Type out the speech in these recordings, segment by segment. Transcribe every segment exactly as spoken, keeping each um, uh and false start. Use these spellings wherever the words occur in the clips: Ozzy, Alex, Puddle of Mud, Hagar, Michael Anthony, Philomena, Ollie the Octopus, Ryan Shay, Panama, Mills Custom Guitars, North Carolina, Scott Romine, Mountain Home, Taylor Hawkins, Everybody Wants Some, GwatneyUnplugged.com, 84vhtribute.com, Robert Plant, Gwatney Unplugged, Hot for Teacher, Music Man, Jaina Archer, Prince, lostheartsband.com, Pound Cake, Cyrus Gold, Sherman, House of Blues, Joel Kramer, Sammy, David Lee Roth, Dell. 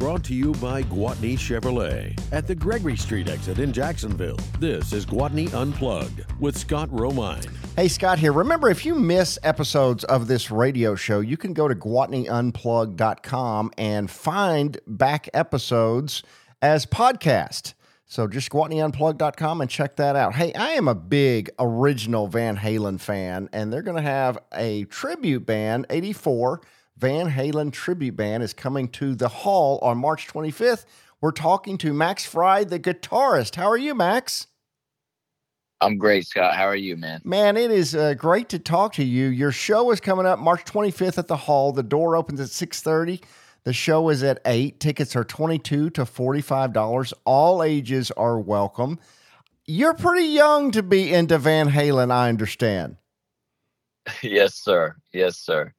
brought to you by Gwatney Chevrolet at the Gregory Street exit in Jacksonville. This is Gwatney Unplugged with Scott Romine. Hey, Scott here. Remember, if you miss episodes of this radio show, you can go to Gwatney Unplugged dot com and find back episodes as podcast. So just Gwatney Unplugged dot com and check that out. Hey, I am a big original Van Halen fan, and they're going to have a tribute band, eighty-four Van Halen tribute band is coming to the Hall on March twenty-fifth. We're talking to Max Frye, the guitarist. How are you, Max? I'm great, Scott. How are you, man? Man, it is uh, great to talk to you. Your show is coming up March twenty-fifth at the Hall. The door opens at six thirty. The show is at eight. Tickets are twenty-two to forty-five dollars. All ages are welcome. You're pretty young to be into Van Halen, I understand. Yes, sir. Yes, sir.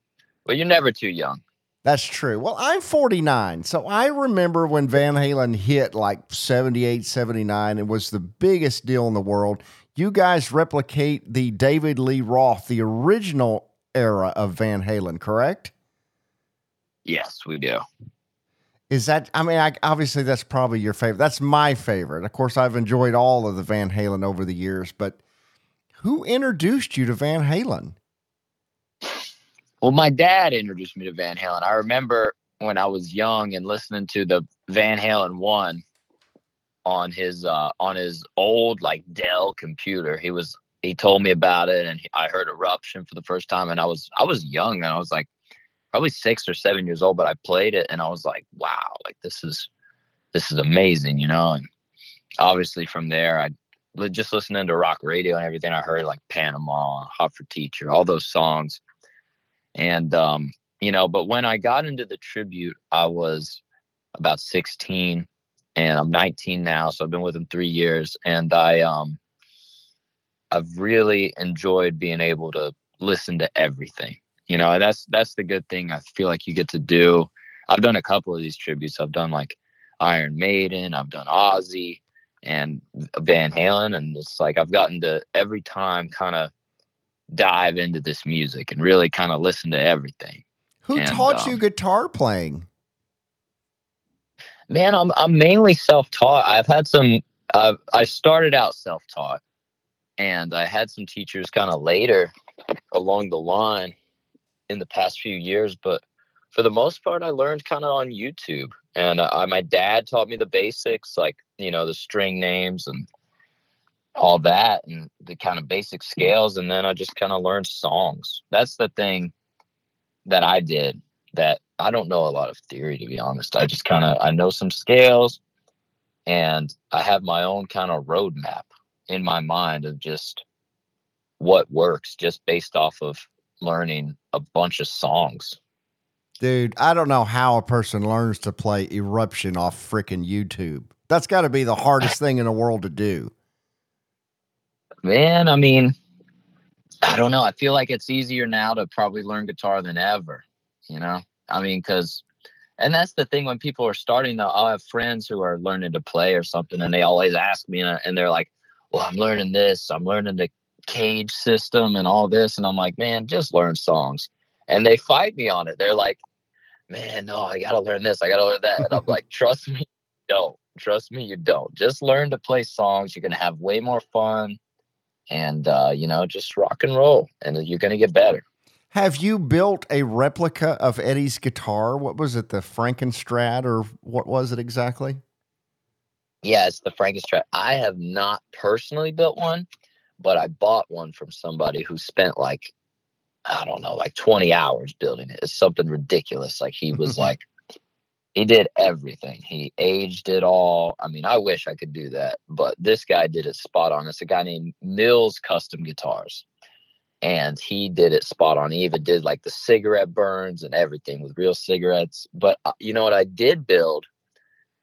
Well, you're never too young. That's true. Well, I'm forty-nine, so I remember when Van Halen hit like seventy-eight, seventy-nine. It was the biggest deal in the world. You guys replicate the David Lee Roth, the original era of Van Halen, correct? Yes, we do. Is that, I mean, I, obviously that's probably your favorite. That's my favorite. Of course, I've enjoyed all of the Van Halen over the years, but who introduced you to Van Halen? Well, my dad introduced me to Van Halen. I remember when I was young and listening to the Van Halen one on his, uh, on his old like Dell computer. He was, he told me about it, and I heard Eruption for the first time, and I was, I was young, and I was like, probably six or seven years old, but I played it and I was like, wow, like this is, this is amazing, you know? And obviously from there, I just listening to rock radio and everything. I heard like Panama, Hot for Teacher, all those songs. And, um, you know, but when I got into the tribute, I was about sixteen, and I'm nineteen now. So I've been with them three years and I, um, I've really enjoyed being able to listen to everything. You know, that's that's the good thing I feel like you get to do. I've done a couple of these tributes. I've done like Iron Maiden. I've done Ozzy and Van Halen. And it's like I've gotten to every time kind of dive into this music and really kind of listen to everything. Who and, taught um, you guitar playing? Man, I'm I'm mainly self-taught. I've had some, uh, I started out self-taught, and I had some teachers kind of later along the line in the past few years, but for the most part I learned kind of on YouTube, and uh, my dad taught me the basics, like, you know, the string names and all that and the kind of basic scales, and then I just kind of learned songs. That's the thing that I did, that I don't know a lot of theory, to be honest. I just kind of, I know some scales, and I have my own kind of roadmap in my mind of just what works, just based off of learning a bunch of songs. Dude, I don't know how a person learns to play Eruption off freaking YouTube. That's got to be the hardest thing in the world to do. Man, I mean, I don't know. I feel like it's easier now to probably learn guitar than ever, you know? I mean, because, and that's the thing when people are starting, though, I'll have friends who are learning to play or something, and they always ask me, and they're like, well, I'm learning this, I'm learning to cage system and all this, and I'm like, man, just learn songs. And they fight me on it. They're like, man, no, I gotta learn this, I gotta learn that. And I'm like, trust me, you don't. Trust me, you don't. Just learn to play songs. You're gonna have way more fun, and uh, you know, just rock and roll, and you're gonna get better. Have you built a replica of Eddie's guitar? What was it, the Frankenstrat, or what was it exactly? Yeah, it's the Frankenstrat. I have not personally built one, but I bought one from somebody who spent like, I don't know, like twenty hours building it. It's something ridiculous. Like he was like, he did everything. He aged it all. I mean, I wish I could do that, but this guy did it spot on. It's a guy named Mills Custom Guitars, and he did it spot on. He even did like the cigarette burns and everything with real cigarettes. But uh, you know what I did build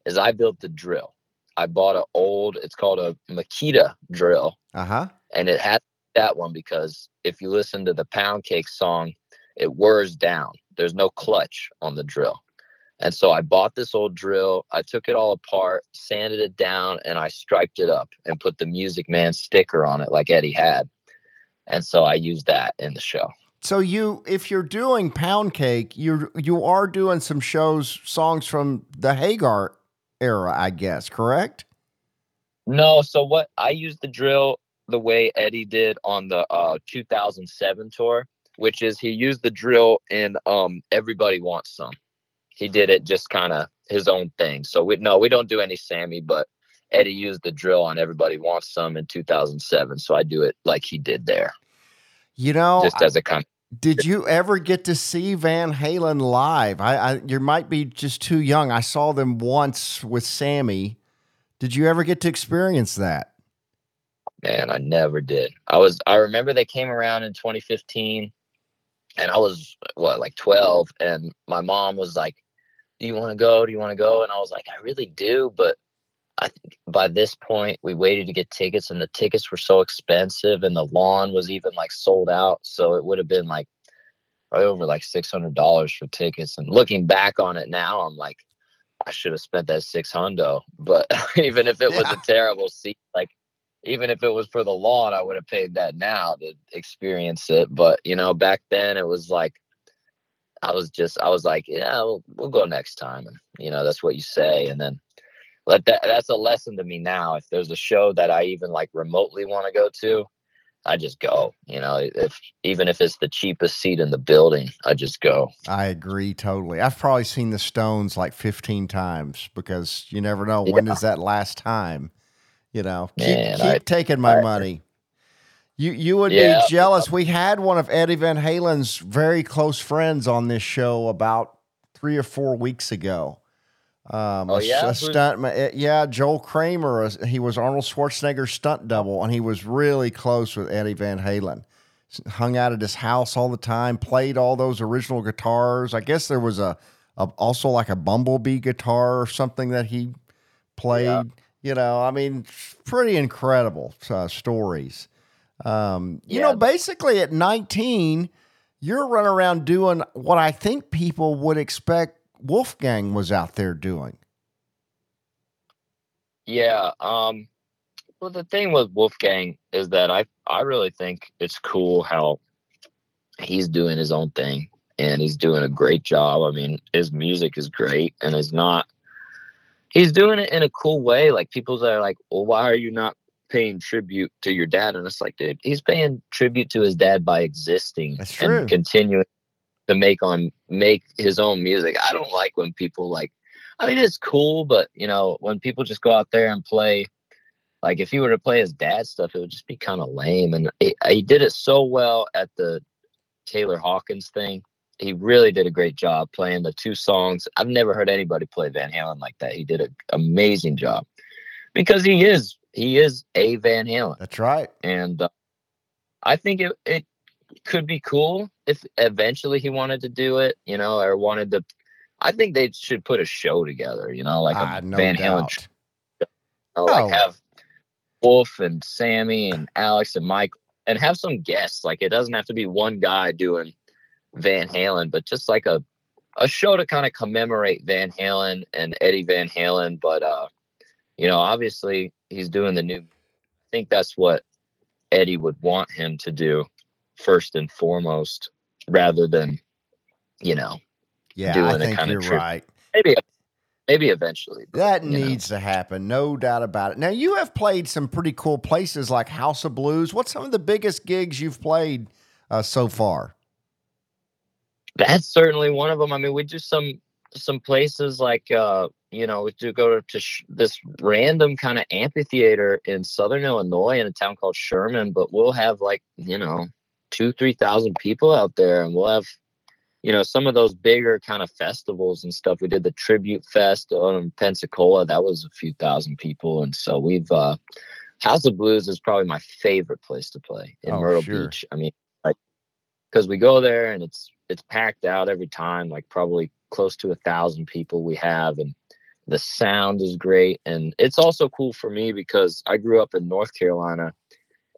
is I built the drill. I bought an old, it's called a Makita drill. Uh-huh. And it had that one because if you listen to the Pound Cake song, it whirs down. There's no clutch on the drill. And so I bought this old drill. I took it all apart, sanded it down, and I striped it up and put the Music Man sticker on it like Eddie had. And so I used that in the show. So you, if you're doing Pound Cake, you you are doing some shows, songs from the Hagar era, I guess, correct? No. So what I used the drill the way Eddie did on the uh, two thousand seven tour, which is he used the drill in um, Everybody Wants Some. He did it just kind of his own thing. So we no, we don't do any Sammy, but Eddie used the drill on Everybody Wants Some in two thousand seven. So I do it like he did there. You know, just as a con- did you ever get to see Van Halen live? I, I you might be just too young. I saw them once with Sammy. Did you ever get to experience that? Man, I never did. I was I remember they came around in twenty fifteen, and I was what like twelve, and my mom was like, "Do you want to go? Do you want to go?" And I was like, "I really do, but I think by this point we waited to get tickets, and the tickets were so expensive, and the lawn was even like sold out. So it would have been like right over like six hundred dollars for tickets. And looking back on it now, I'm like, I should have spent that six hundo. But even if it yeah. was a terrible seat, like even if it was for the lawn, I would have paid that now to experience it. But you know, back then it was like, I was just, I was like, yeah, we'll, we'll go next time. And you know, that's what you say. And then, Let that, that's a lesson to me now. If there's a show that I even like remotely want to go to, I just go, you know, if, even if it's the cheapest seat in the building, I just go. I agree. Totally. I've probably seen the Stones like fifteen times because you never know when yeah. is that last time, you know, keep, Man, keep I, taking my I, money. You, you would yeah, be jealous. We had one of Eddie Van Halen's very close friends on this show about three or four weeks ago. Um, oh, yeah? a stunt, yeah, Joel Kramer, a, he was Arnold Schwarzenegger's stunt double, and he was really close with Eddie Van Halen. Hung out at his house all the time, played all those original guitars. I guess there was a, a also like a bumblebee guitar or something that he played. Yeah. You know, I mean, pretty incredible uh, stories. Um, you yeah. know, basically at nineteen, you're running around doing what I think people would expect Wolfgang was out there doing. Yeah. Um, well, the thing with Wolfgang is that I, I really think it's cool how he's doing his own thing, and he's doing a great job. I mean, his music is great, and it's not, he's doing it in a cool way. Like people that are like, well, why are you not paying tribute to your dad? And it's like, dude, he's paying tribute to his dad by existing That's true. and continuing to make on make his own music. I don't like when people like, I mean, it's cool, but you know, when people just go out there and play, like if he were to play his dad's stuff, it would just be kind of lame. And he, he did it so well at the Taylor Hawkins thing. He really did a great job playing the two songs. I've never heard anybody play Van Halen like that. He did an amazing job because he is, he is a Van Halen. That's right. And uh, I think it, it, could be cool if eventually he wanted to do it, you know, or wanted to. I think they should put a show together, you know, like a ah, no Van Halen show. You know, oh. Like have Wolf and Sammy and Alex and Mike, and have some guests. Like it doesn't have to be one guy doing Van Halen, but just like a a show to kind of commemorate Van Halen and Eddie Van Halen. But uh, you know, obviously he's doing the new. I think that's what Eddie would want him to do, first and foremost, rather than, you know, yeah, doing I think a kind you're of trip. Right. Maybe, maybe eventually. But, that needs know. to happen, no doubt about it. Now, you have played some pretty cool places like House of Blues. What's some of the biggest gigs you've played uh, so far? That's certainly one of them. I mean, we do some some places like, uh, you know, we do go to sh- this random kind of amphitheater in southern Illinois in a town called Sherman, but we'll have like, you know, two, three thousand people out there, and we'll have, you know, some of those bigger kind of festivals and stuff. We did the Tribute Fest on Pensacola. That was a few thousand people. And so we've, uh, House of Blues is probably my favorite place to play in oh, Myrtle sure. Beach. I mean, like, cause we go there and it's, it's packed out every time, like probably close to a thousand people we have. And the sound is great. And it's also cool for me because I grew up in North Carolina,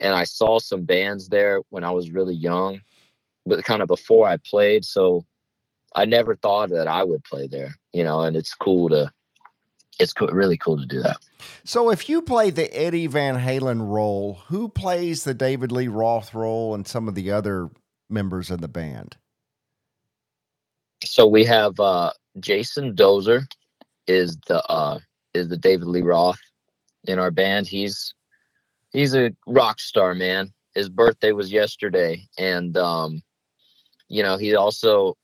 and I saw some bands there when I was really young, but kind of before I played. So I never thought that I would play there, you know, and it's cool to, it's co- really cool to do that. So if you play the Eddie Van Halen role, who plays the David Lee Roth role and some of the other members in the band? So we have uh, Jason Dozer is the uh, is the David Lee Roth in our band. He's he's a rock star, man. His birthday was yesterday, and um, you know, he also,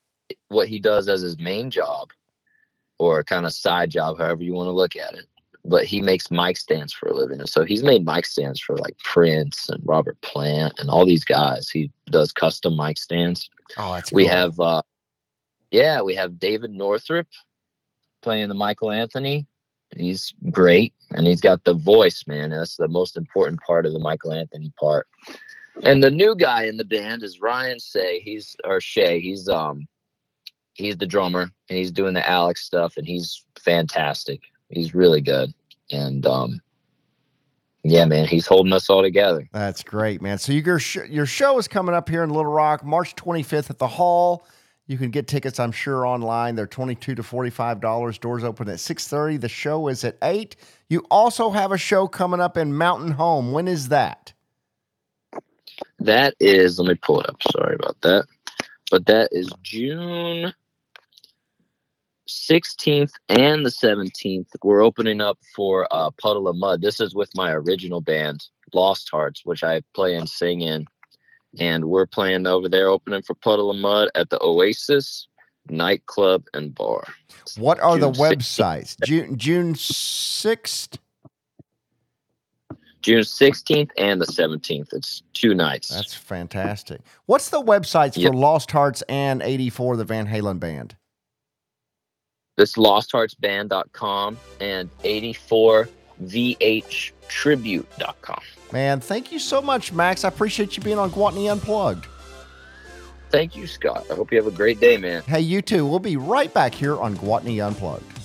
what he does as his main job or kind of side job, however you want to look at it, but he makes mic stands for a living. And so he's made mic stands for like Prince and Robert Plant and all these guys. He does custom mic stands. Oh, that's cool. We have, uh, yeah, we have David Northrup playing the Michael Anthony. He's great, and he's got the voice, man. That's the most important part of the Michael Anthony part. And the new guy in the band is Ryan Shay. He's or Shay. He's um he's the drummer, and he's doing the Alex stuff, and he's fantastic. He's really good, and um yeah, man, he's holding us all together. That's great, man. So your sh- your show is coming up here in Little Rock, March twenty-fifth at the Hall. You can get tickets, I'm sure, online. They're twenty-two dollars to forty-five dollars. Doors open at six thirty. The show is at eight. You also have a show coming up in Mountain Home. When is that? That is, let me pull it up. Sorry about that. But that is June sixteenth and the seventeenth. We're opening up for uh, Puddle of Mud. This is with my original band, Lost Hearts, which I play and sing in. And we're playing over there, opening for Puddle of Mud at the Oasis nightclub and bar. What are June the websites? sixteenth. June June sixth, June sixteenth, and the seventeenth. It's two nights. That's fantastic. What's the websites for yep. Lost Hearts and eighty-four, the Van Halen band? It's lost hearts band dot com and eighty-four v h tribute dot com. Man, thank you so much, Max. I appreciate you being on Gwatney Unplugged. Thank you, Scott. I hope you have a great day, man. Hey, you too. We'll be right back here on Gwatney Unplugged.